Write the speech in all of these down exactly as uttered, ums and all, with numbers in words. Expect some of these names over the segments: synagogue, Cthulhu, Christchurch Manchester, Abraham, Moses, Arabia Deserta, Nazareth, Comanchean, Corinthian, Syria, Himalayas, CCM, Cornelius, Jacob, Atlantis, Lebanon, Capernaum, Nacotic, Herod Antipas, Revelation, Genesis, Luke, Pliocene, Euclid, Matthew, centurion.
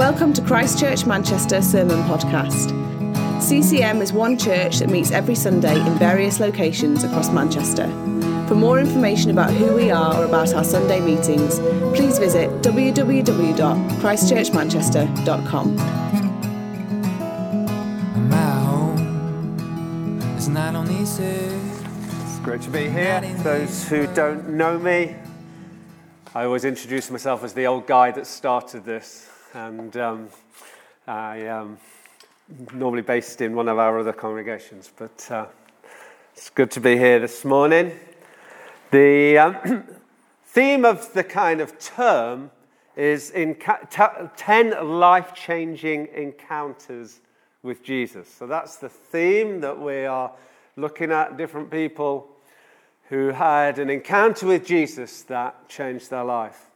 Welcome to Christchurch Manchester Sermon Podcast. C C M is one church that meets every Sunday in various locations across Manchester. For more information about who we are or about our Sunday meetings, please visit w w w dot christchurch manchester dot com. My home is not on these earth. It's great to be here. Those who don't know me, I always introduce myself as the old guy that started this. And um, I am um, normally based in one of our other congregations, but uh, it's good to be here this morning. The um, theme of the kind of term is inca- ten life-changing encounters with Jesus. So that's the theme that we are looking at, different people who had an encounter with Jesus that changed their life.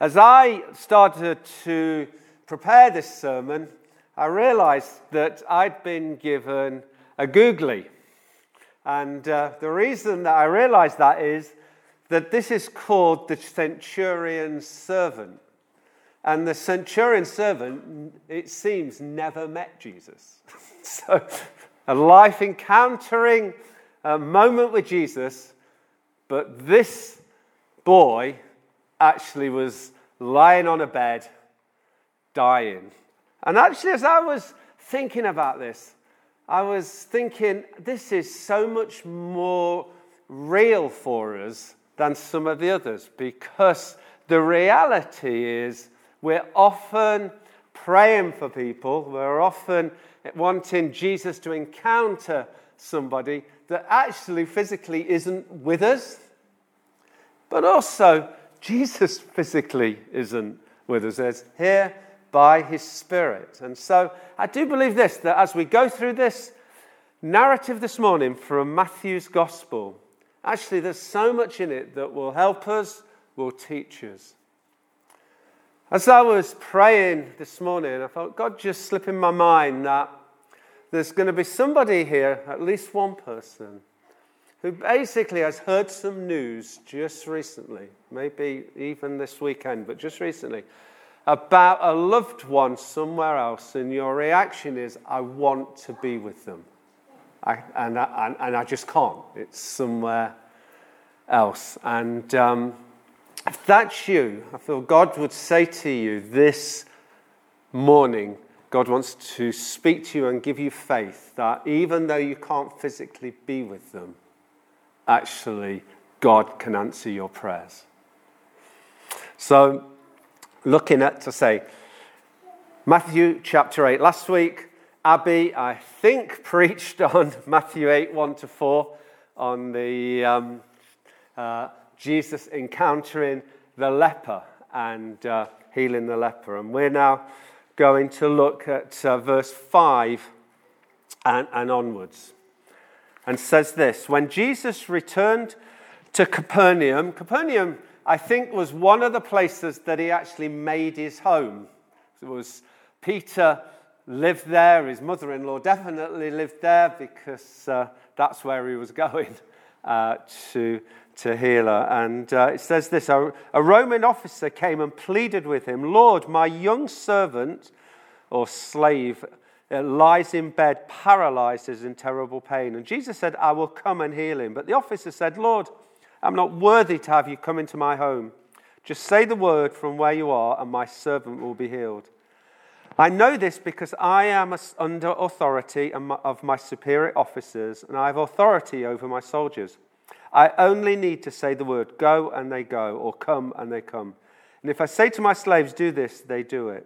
As I started to prepare this sermon, I realized that I'd been given a googly. And uh, the reason that I realized that is that this is called the centurion's servant. And the centurion's servant, it seems, never met Jesus. So a life encountering a moment with Jesus, but this boy actually was lying on a bed, dying. And actually, as I was thinking about this, I was thinking, this is so much more real for us than some of the others, because the reality is we're often praying for people, we're often wanting Jesus to encounter somebody that actually physically isn't with us, but also Jesus physically isn't with us. He's here by his Spirit. And so I do believe this, that as we go through this narrative this morning from Matthew's Gospel, actually there's so much in it that will help us, will teach us. As I was praying this morning, I felt God just slip in my mind that there's going to be somebody here, at least one person, who basically has heard some news just recently, maybe even this weekend, but just recently, about a loved one somewhere else, and your reaction is, I want to be with them. I, and, I, and, and I just can't. It's somewhere else. And um, if that's you, I feel God would say to you this morning, God wants to speak to you and give you faith that even though you can't physically be with them, actually, God can answer your prayers. So, looking at, to say, Matthew chapter eight. Last week, Abby, I think, preached on Matthew eight, one to four, on the um, uh, Jesus encountering the leper and uh, healing the leper. And we're now going to look at uh, verse five and, and onwards. And says this, when Jesus returned to Capernaum, Capernaum, I think, was one of the places that he actually made his home. It was Peter lived there, his mother-in-law definitely lived there because uh, that's where he was going uh, to, to heal her. And uh, it says this, a, a Roman officer came and pleaded with him, Lord, my young servant or slave It lies in bed, paralyzed, is in terrible pain. And Jesus said, I will come and heal him. But the officer said, Lord, I'm not worthy to have you come into my home. Just say the word from where you are, and my servant will be healed. I know this because I am under authority of my superior officers, and I have authority over my soldiers. I only need to say the word, go, and they go, or come, and they come. And if I say to my slaves, do this, they do it.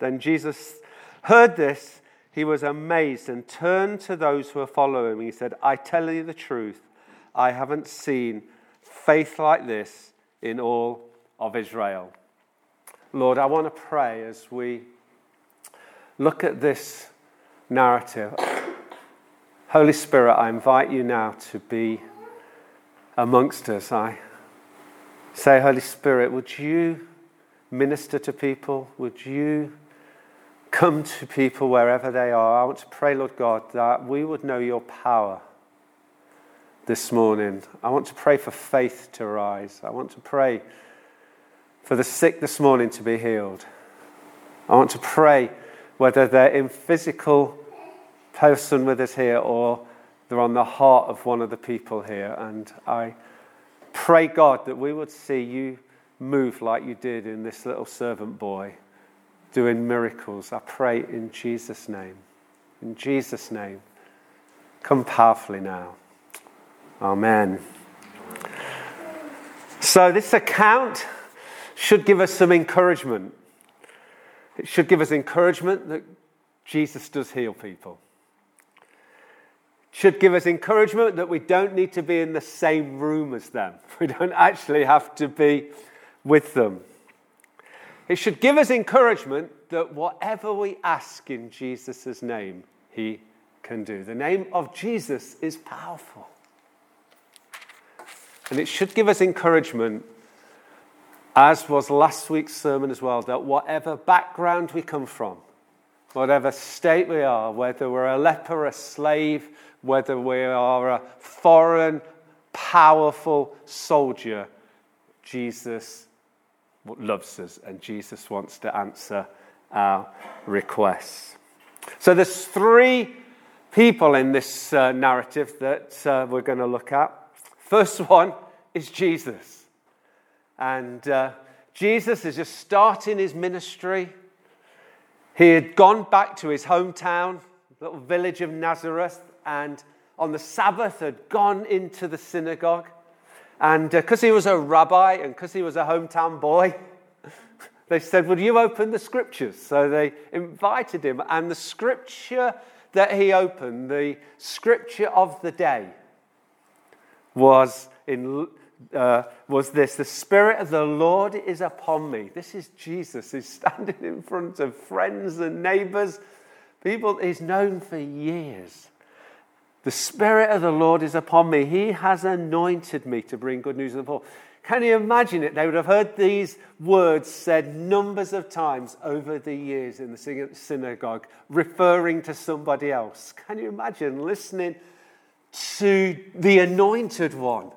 Then Jesus heard this. He was amazed and turned to those who were following him. He said, I tell you the truth, I haven't seen faith like this in all of Israel. Lord, I want to pray as we look at this narrative. Holy Spirit, I invite you now to be amongst us. I say, Holy Spirit, would you minister to people? Would you come to people wherever they are? I want to pray, Lord God, that we would know your power this morning. I want to pray for faith to rise. I want to pray for the sick this morning to be healed. I want to pray, whether they're in physical person with us here or they're on the heart of one of the people here. And I pray, God, that we would see you move like you did in this little servant boy, doing miracles. I pray in Jesus' name. In Jesus' name. Come powerfully now. Amen. So this account should give us some encouragement. It should give us encouragement that Jesus does heal people. It should give us encouragement that we don't need to be in the same room as them. We don't actually have to be with them. It should give us encouragement that whatever we ask in Jesus' name, he can do. The name of Jesus is powerful. And it should give us encouragement, as was last week's sermon as well, that whatever background we come from, whatever state we are, whether we're a leper, a slave, whether we are a foreign, powerful soldier, Jesus loves us and Jesus wants to answer our requests. So there's three people in this uh, narrative that uh, we're going to look at. First one is Jesus. And uh, Jesus is just starting his ministry. He had gone back to his hometown, little village of Nazareth, and on the Sabbath had gone into the synagogue. And because uh, he was a rabbi and because he was a hometown boy, they said, "Will you open the scriptures?" So they invited him. And the scripture that he opened, the scripture of the day, was in uh, was this, "The Spirit of the Lord is upon me." This is Jesus. He's standing in front of friends and neighbors, people he's known for years. "The Spirit of the Lord is upon me. He has anointed me to bring good news to the poor." Can you imagine it? They would have heard these words said numbers of times over the years in the synagogue, referring to somebody else. Can you imagine listening to the anointed one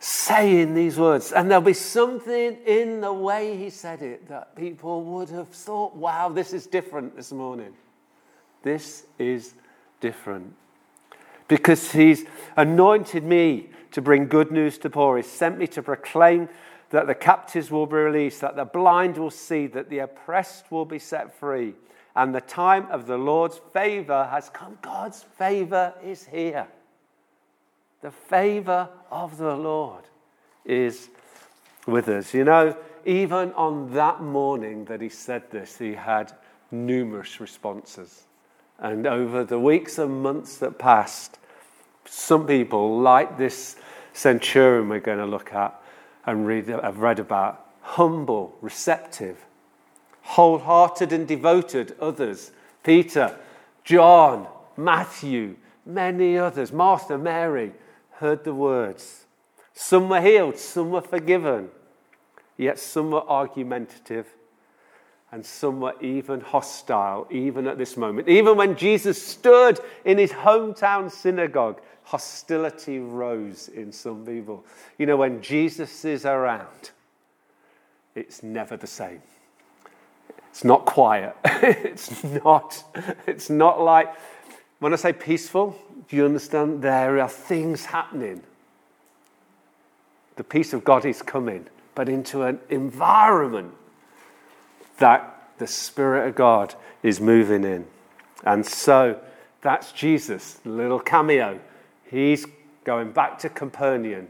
saying these words? And there'll be something in the way he said it that people would have thought, wow, this is different this morning. This is different. Because he's anointed me to bring good news to poor. He's sent me to proclaim that the captives will be released, that the blind will see, that the oppressed will be set free. And the time of the Lord's favor has come. God's favor is here. The favor of the Lord is with us. You know, even on that morning that he said this, he had numerous responses. And over the weeks and months that passed, some people, like this centurion we're going to look at and read, I've read about, humble, receptive, wholehearted and devoted others. Peter, John, Matthew, many others. Martha, Mary heard the words. Some were healed, some were forgiven. Yet some were argumentative and some were even hostile, even at this moment. Even when Jesus stood in his hometown synagogue, hostility rose in some people. You know, when Jesus is around, it's never the same. It's not quiet. it's not It's not like, when I say peaceful, do you understand? There are things happening. The peace of God is coming, but into an environment that the Spirit of God is moving in. And so that's Jesus, little cameo. He's going back to Capernaum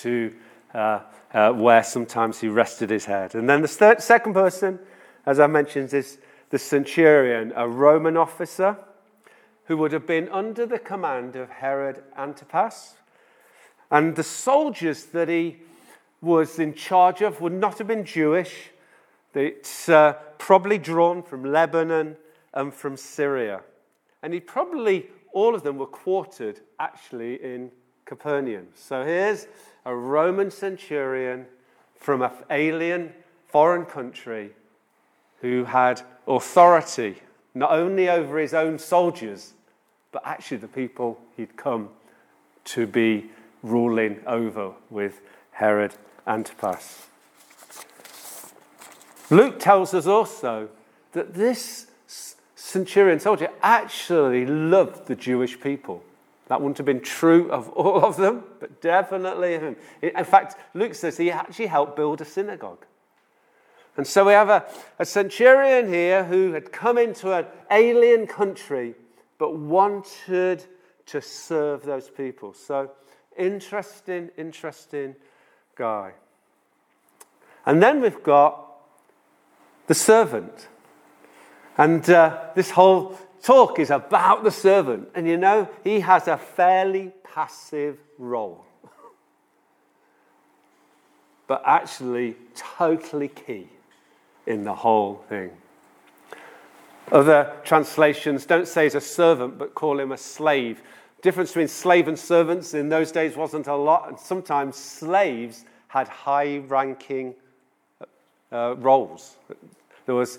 to uh, uh, where sometimes he rested his head. And then the third, second person, as I mentioned, is the centurion, a Roman officer who would have been under the command of Herod Antipas. And the soldiers that he was in charge of would not have been Jewish. It's uh, probably drawn from Lebanon and from Syria. And he probably, all of them were quartered actually in Capernaum. So here's a Roman centurion from an alien foreign country who had authority, not only over his own soldiers, but actually the people he'd come to be ruling over with Herod Antipas. Luke tells us also that this centurion soldier actually loved the Jewish people. That wouldn't have been true of all of them, but definitely of him. In fact, Luke says he actually helped build a synagogue. And so we have a, a centurion here who had come into an alien country but wanted to serve those people. So interesting, interesting guy. And then we've got the servant. And uh, this whole talk is about the servant. And you know, he has a fairly passive role. But actually totally key in the whole thing. Other translations don't say he's a servant, but call him a slave. Difference between slave and servants in those days wasn't a lot, and sometimes slaves had high-ranking uh, roles. There was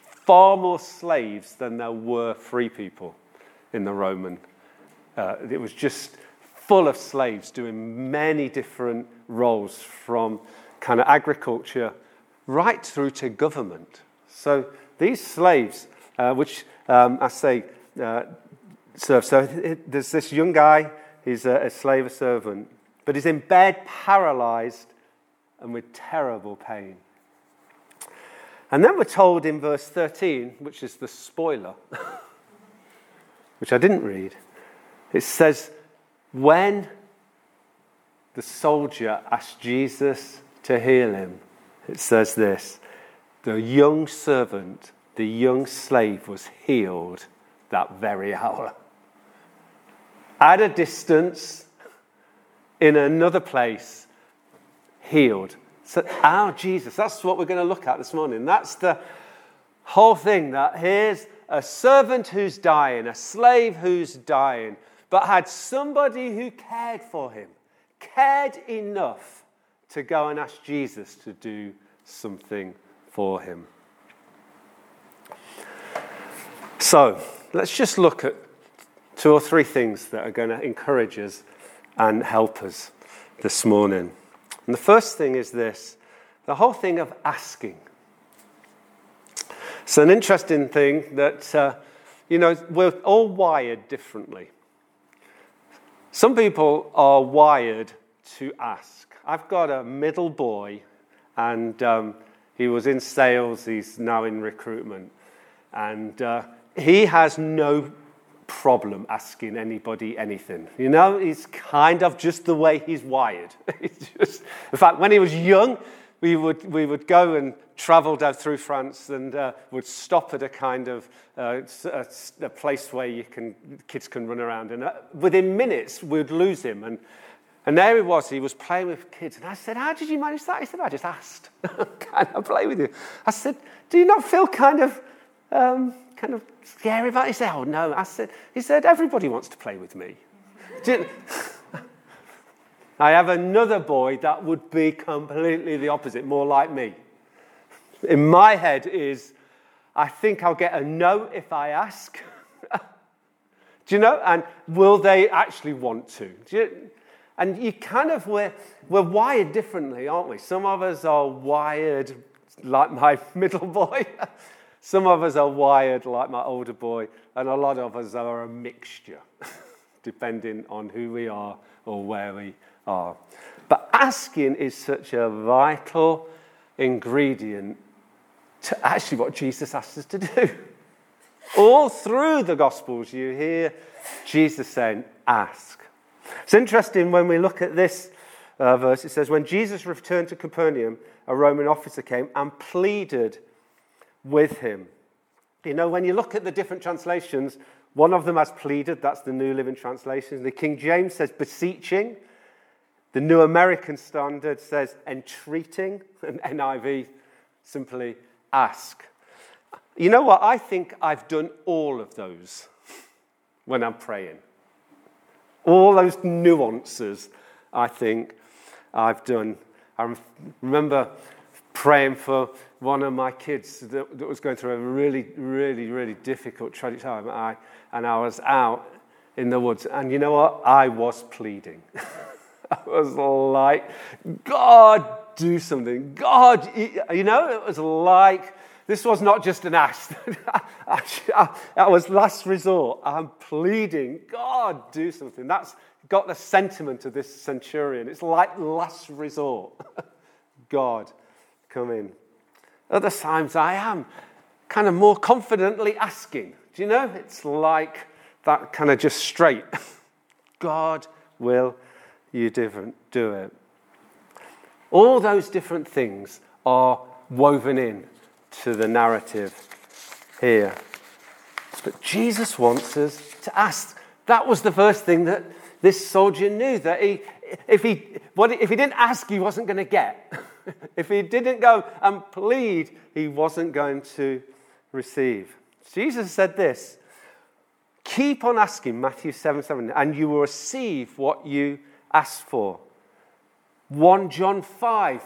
far more slaves than there were free people in the Roman. Uh, it was just full of slaves doing many different roles, from kind of agriculture right through to government. So these slaves, uh, which um, I say uh, serve. So there's this young guy, he's a, a slave, a servant, but he's in bed, paralyzed, and with terrible pain. And then we're told in verse thirteen, which is the spoiler, which I didn't read. It says, when the soldier asked Jesus to heal him, it says this, the young servant, the young slave was healed that very hour. At a distance, in another place, healed. So our Jesus, that's what we're going to look at this morning. That's the whole thing, that here's a servant who's dying, a slave who's dying, but had somebody who cared for him, cared enough to go and ask Jesus to do something for him. So let's just look at two or three things that are going to encourage us and help us this morning. And the first thing is this, the whole thing of asking. It's an interesting thing that, uh, you know, we're all wired differently. Some people are wired to ask. I've got a middle boy, and um, he was in sales, he's now in recruitment, and uh, he has no problem asking anybody anything. You know, he's kind of just the way he's wired. He's just, in fact, when he was young, we would we would go and travel down through France, and uh, would stop at a kind of uh, a, a place where you can kids can run around, and uh, within minutes we'd lose him, and and there he was. He was playing with kids, and I said, "How did you manage that?" He said, "I just asked. Can I play with you?" I said, "Do you not feel kind of?" Um, kind of scary about it? He said, oh no, I said, he said, everybody wants to play with me. I have another boy that would be completely the opposite, more like me. In my head is, I think I'll get a no if I ask. Do you know? And will they actually want to? Do you, and you kind of, we're, we're wired differently, aren't we? Some of us are wired like my middle boy. Some of us are wired like my older boy, and a lot of us are a mixture, depending on who we are or where we are. But asking is such a vital ingredient to actually what Jesus asked us to do. All through the Gospels, you hear Jesus saying, ask. It's interesting when we look at this uh, verse. It says, when Jesus returned to Capernaum, a Roman officer came and pleaded with him. You know, when you look at the different translations, one of them has pleaded, that's the New Living Translation. The King James says beseeching. The New American Standard says entreating. And N I V simply ask. You know what? I think I've done all of those when I'm praying. All those nuances, I think I've done. I remember praying for one of my kids that, that was going through a really, really, really difficult, tragic time. I, and I was out in the woods. And you know what? I was pleading. I was like, God, do something. God, you know, it was like This was not just an ask. That was last resort. I'm pleading, God, do something. That's got the sentiment of this centurion. It's like last resort. God, come in. Other times I am kind of more confidently asking. Do you know? It's like that kind of just straight. God, will you do it? All those different things are woven in to the narrative here. But Jesus wants us to ask. That was the first thing that this soldier knew, that he, if he, what, if he didn't ask, he wasn't going to get. If he didn't go and plead, he wasn't going to receive. Jesus said this, keep on asking, Matthew seven seven, and you will receive what you ask for. First John five,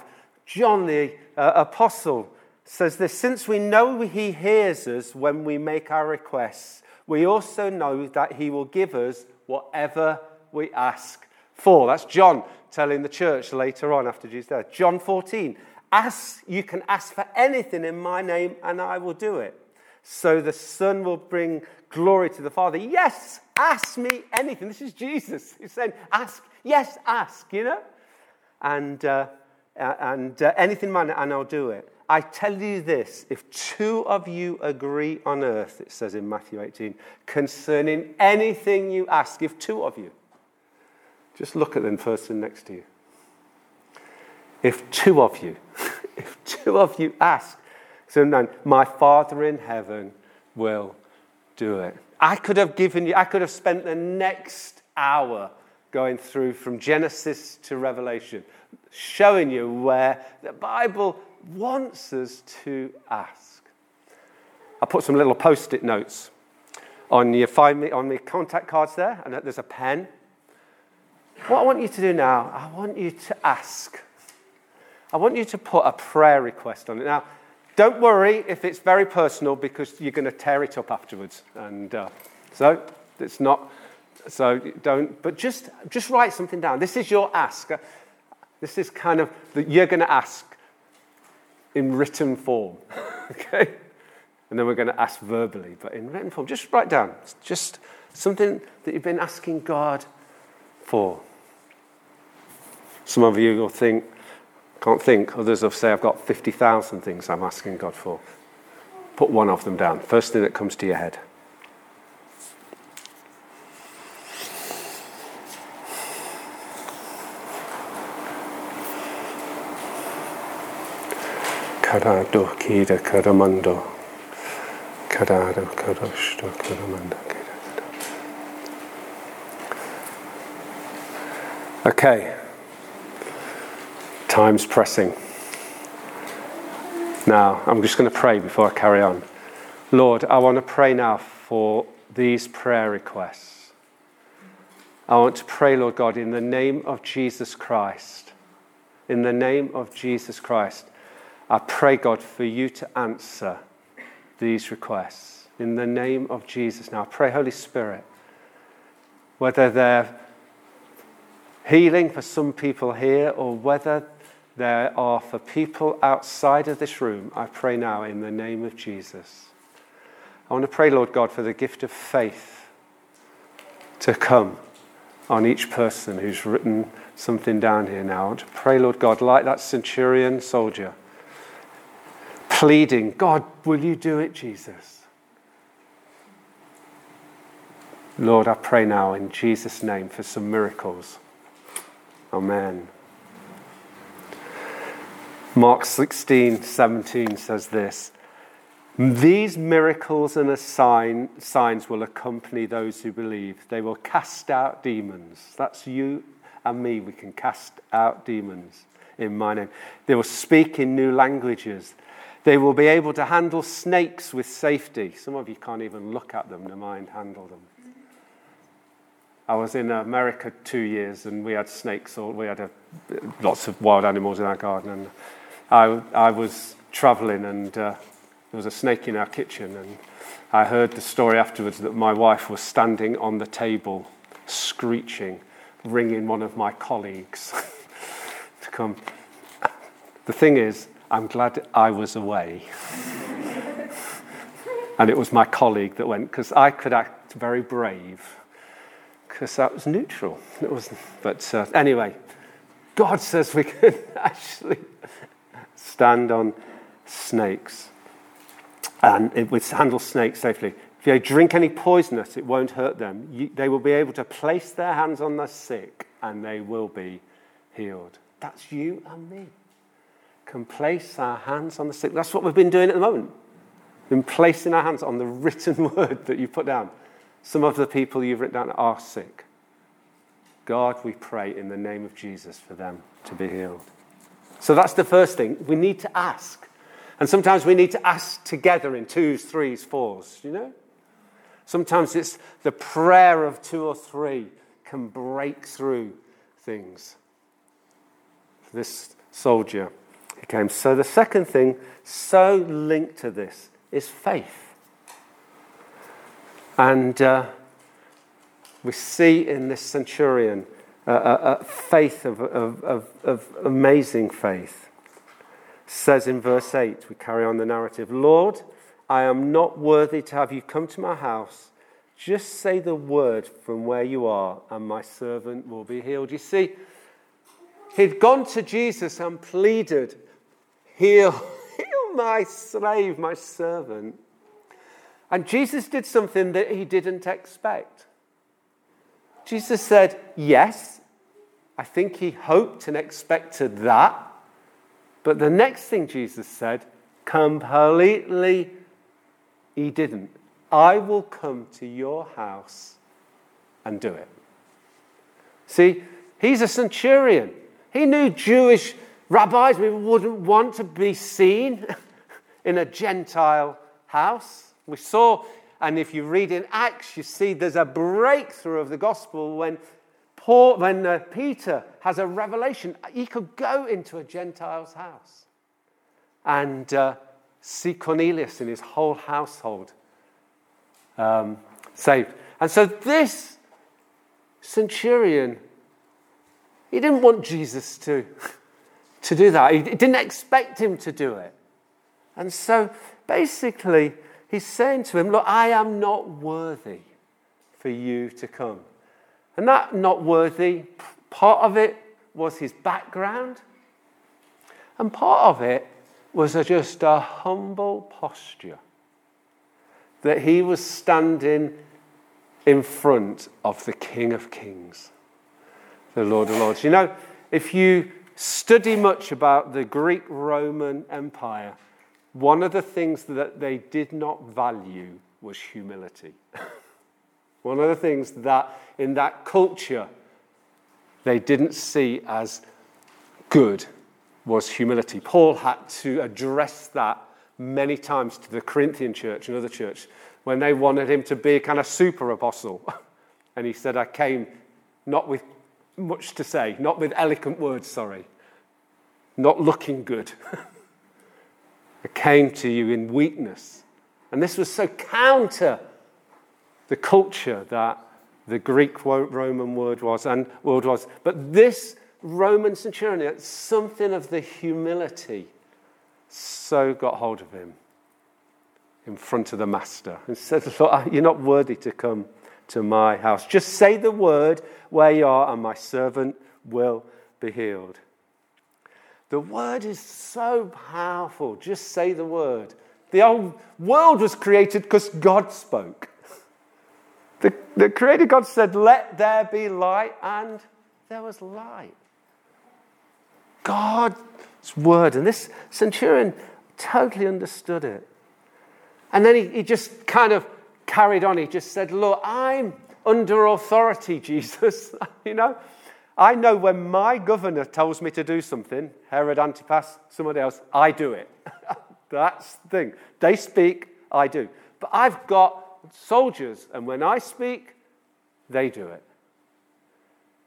John the uh, apostle says this, since we know he hears us when we make our requests, we also know that he will give us whatever we ask for. That's John telling the church later on after Jesus' death. John fourteen, ask, you can ask for anything in my name and I will do it. So the Son will bring glory to the Father. Yes, ask me anything. This is Jesus. He's saying, ask. Yes, ask, you know. And uh, and uh, anything, man, and I'll do it. I tell you this, if two of you agree on earth, it says in Matthew eighteen, concerning anything you ask, if two of you, just look at the person next to you. If two of you, if two of you ask, so no, my Father in heaven will do it. I could have given you, I could have spent the next hour going through from Genesis to Revelation, showing you where the Bible wants us to ask. I put some little post-it notes on your find me on my contact cards there, and there's a pen. What I want you to do now, I want you to ask. I want you to put a prayer request on it now. Don't worry if it's very personal, because you're going to tear it up afterwards, and uh, so it's not. So don't. But just just write something down. This is your ask. This is kind of that you're going to ask in written form, okay? And then we're going to ask verbally, but in written form, just write down. It's just something that you've been asking God for. Some of you will think. Can't think. Others will say, I've got fifty thousand things I'm asking God for. Put one of them down. First thing that comes to your head. Karado kida karamando. Karado karoshto karamando. Okay. Time's pressing. Now, I'm just going to pray before I carry on. Lord, I want to pray now for these prayer requests. I want to pray, Lord God, in the name of Jesus Christ. In the name of Jesus Christ, I pray, God, for you to answer these requests. In the name of Jesus. Now, I pray, Holy Spirit, whether they're healing for some people here or whether there are for people outside of this room, I pray now in the name of Jesus. I want to pray, Lord God, for the gift of faith to come on each person who's written something down here now. I want to pray, Lord God, like that centurion soldier, pleading, God, will you do it, Jesus? Lord, I pray now in Jesus' name for some miracles. Amen. Mark sixteen seventeen says this, these miracles and sign, signs will accompany those who believe. They will cast out demons. That's you and me. We can cast out demons in my name. They will speak in new languages. They will be able to handle snakes with safety. Some of you can't even look at them, never mind handle them. I was in America two years, and we had snakes, or we had a, lots of wild animals in our garden. And I, I was travelling, and uh, there was a snake in our kitchen. And I heard the story afterwards that my wife was standing on the table, screeching, ringing one of my colleagues to come. The thing is, I'm glad I was away. And it was my colleague that went, because I could act very brave, because that was neutral. It was, but uh, anyway, God says we can actually stand on snakes and it would handle snakes safely. If they drink any poisonous, it won't hurt them. You, they will be able to place their hands on the sick and they will be healed. That's you and me. Can place our hands on the sick. That's what we've been doing at the moment. Been placing our hands on the written word that you put down. Some of the people you've written down are sick. God, we pray in the name of Jesus for them to be healed. So that's the first thing. We need to ask. And sometimes we need to ask together in twos, threes, fours, you know? Sometimes it's the prayer of two or three can break through things. This soldier, he came. So the second thing, so linked to this, is faith. And uh, we see in this centurion a uh, uh, uh, faith of, of, of, of amazing faith. It says in verse eight, we carry on the narrative, Lord, I am not worthy to have you come to my house. Just say the word from where you are and my servant will be healed. You see, he'd gone to Jesus and pleaded, heal, heal my slave, my servant. And Jesus did something that he didn't expect. Jesus said, yes, I think he hoped and expected that. But the next thing Jesus said, completely, he didn't. I will come to your house and do it. See, he's a centurion. He knew Jewish rabbis we wouldn't want to be seen in a Gentile house. We saw, and if you read in Acts, you see there's a breakthrough of the gospel when Paul, when uh, Peter has a revelation. He could go into a Gentile's house and uh, see Cornelius and his whole household um, saved. And so this centurion, he didn't want Jesus to, to do that. He didn't expect him to do it. And so basically he's saying to him, look, I am not worthy for you to come. And that not worthy, part of it was his background. And part of it was a, just a humble posture that he was standing in front of the King of Kings. The Lord of Lords. You know, if you study much about the Greek-Roman Empire, one of the things that they did not value was humility. One of the things that in that culture they didn't see as good was humility. Paul had to address that many times to the Corinthian church and other church when they wanted him to be a kind of super apostle. And he said, I came not with much to say, not with eloquent words, sorry, not looking good. I came to you in weakness. And this was so counter the culture that the Greek-Roman world was and world was. But this Roman centurion, something of the humility so got hold of him in front of the master and said, look, you're not worthy to come to my house. Just say the word where you are and my servant will be healed. The word is so powerful. Just say the word. The old world was created because God spoke. The, the creator God said, let there be light, and there was light. God's word. And this centurion totally understood it. And then he, he just kind of carried on. He just said, look, I'm under authority, Jesus. You know, I know when my governor tells me to do something, Herod Antipas, somebody else, I do it. That's the thing. They speak, I do. But I've got soldiers, and when I speak, they do it.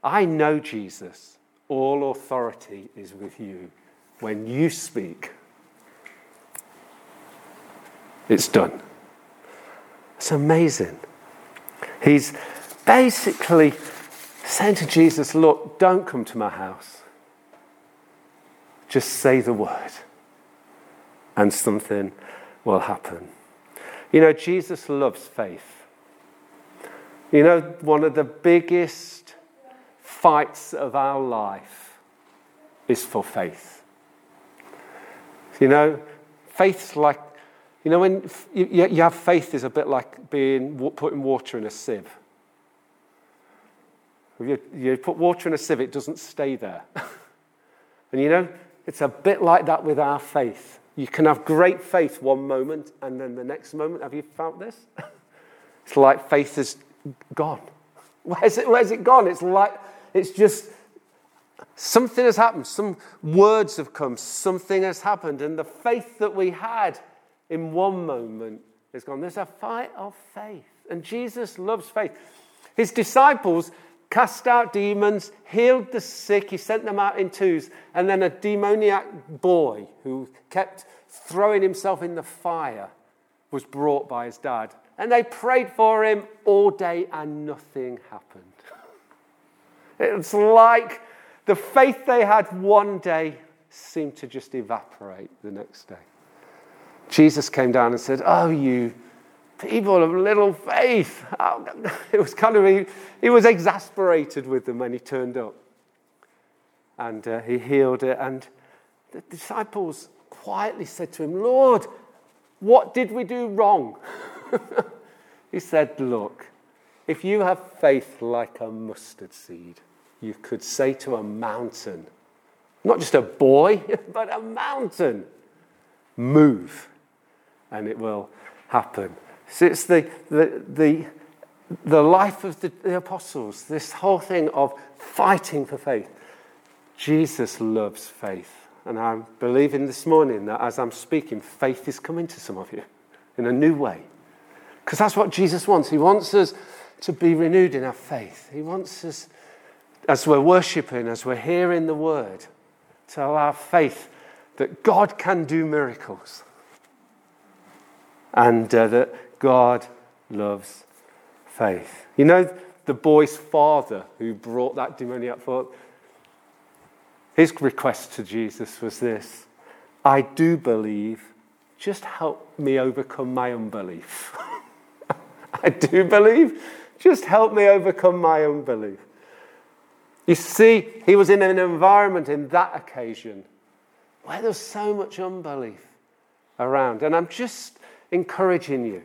I know, Jesus, all authority is with you. When you speak, it's done. It's amazing. He's basically saying to Jesus, look, don't come to my house. Just say the word and something will happen. You know, Jesus loves faith. You know, one of the biggest fights of our life is for faith. You know, faith's like, you know, when you have faith is a bit like being putting water in a sieve. If you, you put water in a sieve, it doesn't stay there. And you know, it's a bit like that with our faith. You can have great faith one moment, and then the next moment, have you felt this? It's like faith is gone. Where's it, where's it gone? It's like, it's just, something has happened. Some words have come. Something has happened. And the faith that we had in one moment is gone. There's a fight of faith. And Jesus loves faith. His disciples cast out demons, healed the sick, he sent them out in twos, and then a demoniac boy who kept throwing himself in the fire was brought by his dad. And they prayed for him all day and nothing happened. It's like the faith they had one day seemed to just evaporate the next day. Jesus came down and said, "Oh, you people of little faith." It was kind of, he, he was exasperated with them when he turned up. And uh, he healed it. And the disciples quietly said to him, "Lord, what did we do wrong?" He said, "Look, if you have faith like a mustard seed, you could say to a mountain, not just a boy, but a mountain, move, and it will happen." So it's the, the the the life of the, the apostles, this whole thing of fighting for faith. Jesus loves faith. And I'm believing this morning that as I'm speaking, faith is coming to some of you in a new way. Because that's what Jesus wants. He wants us to be renewed in our faith. He wants us, as we're worshipping, as we're hearing the word, to allow faith that God can do miracles. And uh, that God loves faith. You know, the boy's father who brought that demoniac forth, his request to Jesus was this: "I do believe, just help me overcome my unbelief." I do believe, just help me overcome my unbelief. You see, he was in an environment in that occasion where there was so much unbelief around. And I'm just encouraging you.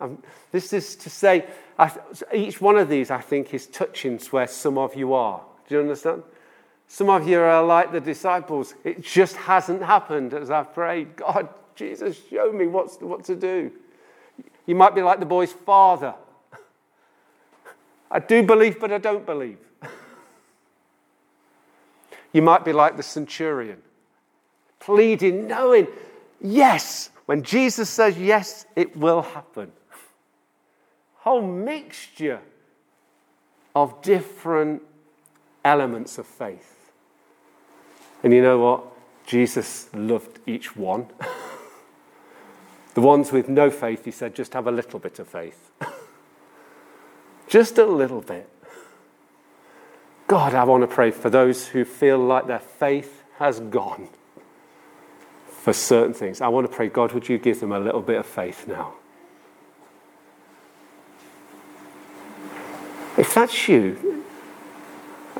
Um, this is to say, I, each one of these, I think, is touching where some of you are. Do you understand? Some of you are like the disciples. It just hasn't happened as I've prayed. God, Jesus, show me what's, what to do. You might be like the boy's father. I do believe, but I don't believe. You might be like the centurion, pleading, knowing, yes. When Jesus says yes, it will happen. Whole mixture of different elements of faith. And you know what? Jesus loved each one. The ones with no faith, he said, just have a little bit of faith. Just a little bit. God, I want to pray for those who feel like their faith has gone for certain things. I want to pray, God, would you give them a little bit of faith now? If that's you,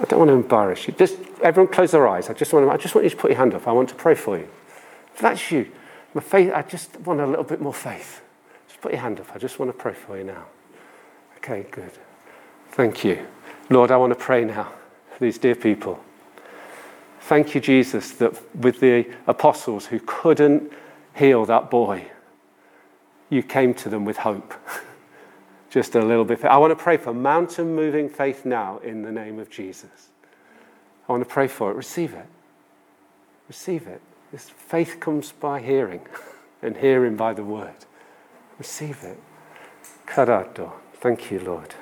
I don't want to embarrass you. Just everyone close their eyes. I just want to, I just want you to put your hand up. I want to pray for you. If that's you, my faith, I just want a little bit more faith. Just put your hand up. I just want to pray for you now. Okay, good. Thank you. Lord, I want to pray now for these dear people. Thank you, Jesus, that with the apostles who couldn't heal that boy, you came to them with hope. Just a little bit. I want to pray for mountain-moving faith now in the name of Jesus. I want to pray for it. Receive it. Receive it. This faith comes by hearing, and hearing by the word. Receive it. Karado. Thank you, Lord.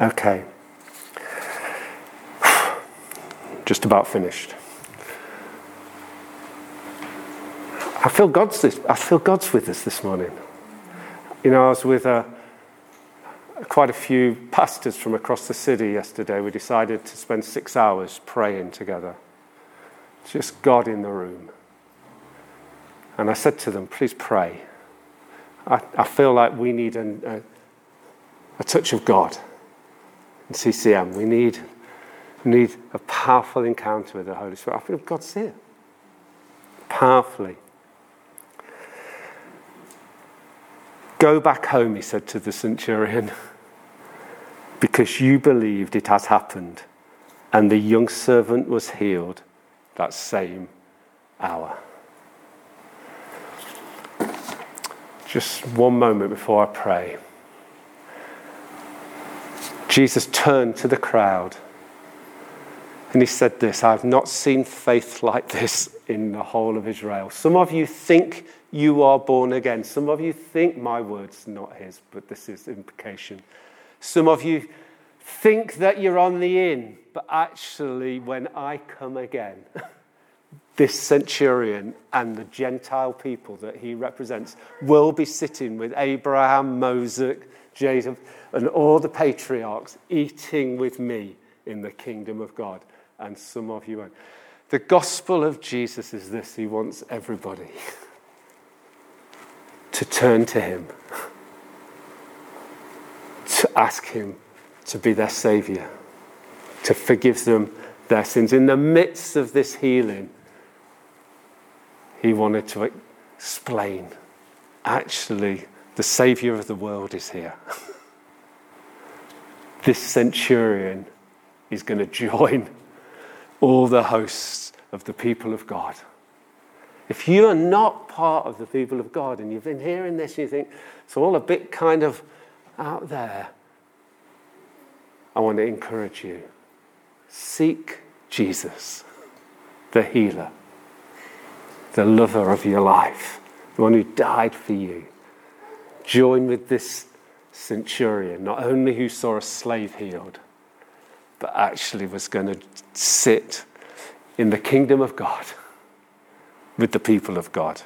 Okay. Just about finished. I feel God's this. I feel God's with us this morning. You know, I was with uh, quite a few pastors from across the city yesterday. We decided to spend six hours praying together. Just God in the room. And I said to them, please pray. I, I feel like we need an, a, a touch of God in C C M. We need, we need a powerful encounter with the Holy Spirit. I feel God's here. Powerfully. Go back home, he said to the centurion, because you believed it has happened. And the young servant was healed that same hour. Just one moment before I pray. Jesus turned to the crowd and he said this, I've not seen faith like this in the whole of Israel. Some of you think you are born again. Some of you think my word's not his, but this is implication. Some of you think that you're on the in, but actually when I come again, this centurion and the Gentile people that he represents will be sitting with Abraham, Moses, Jacob, and all the patriarchs eating with me in the kingdom of God. And some of you won't. The gospel of Jesus is this. He wants everybody to turn to him, to ask him to be their saviour, to forgive them their sins. In the midst of this healing, he wanted to explain, actually, the saviour of the world is here. This centurion is going to join all the hosts of the people of God. If you are not part of the people of God, and you've been hearing this, you think, it's all a bit kind of out there. I want to encourage you. Seek Jesus, the healer, the lover of your life, the one who died for you. Join with this centurion, not only who saw a slave healed, but actually was going to sit in the kingdom of God with the people of God.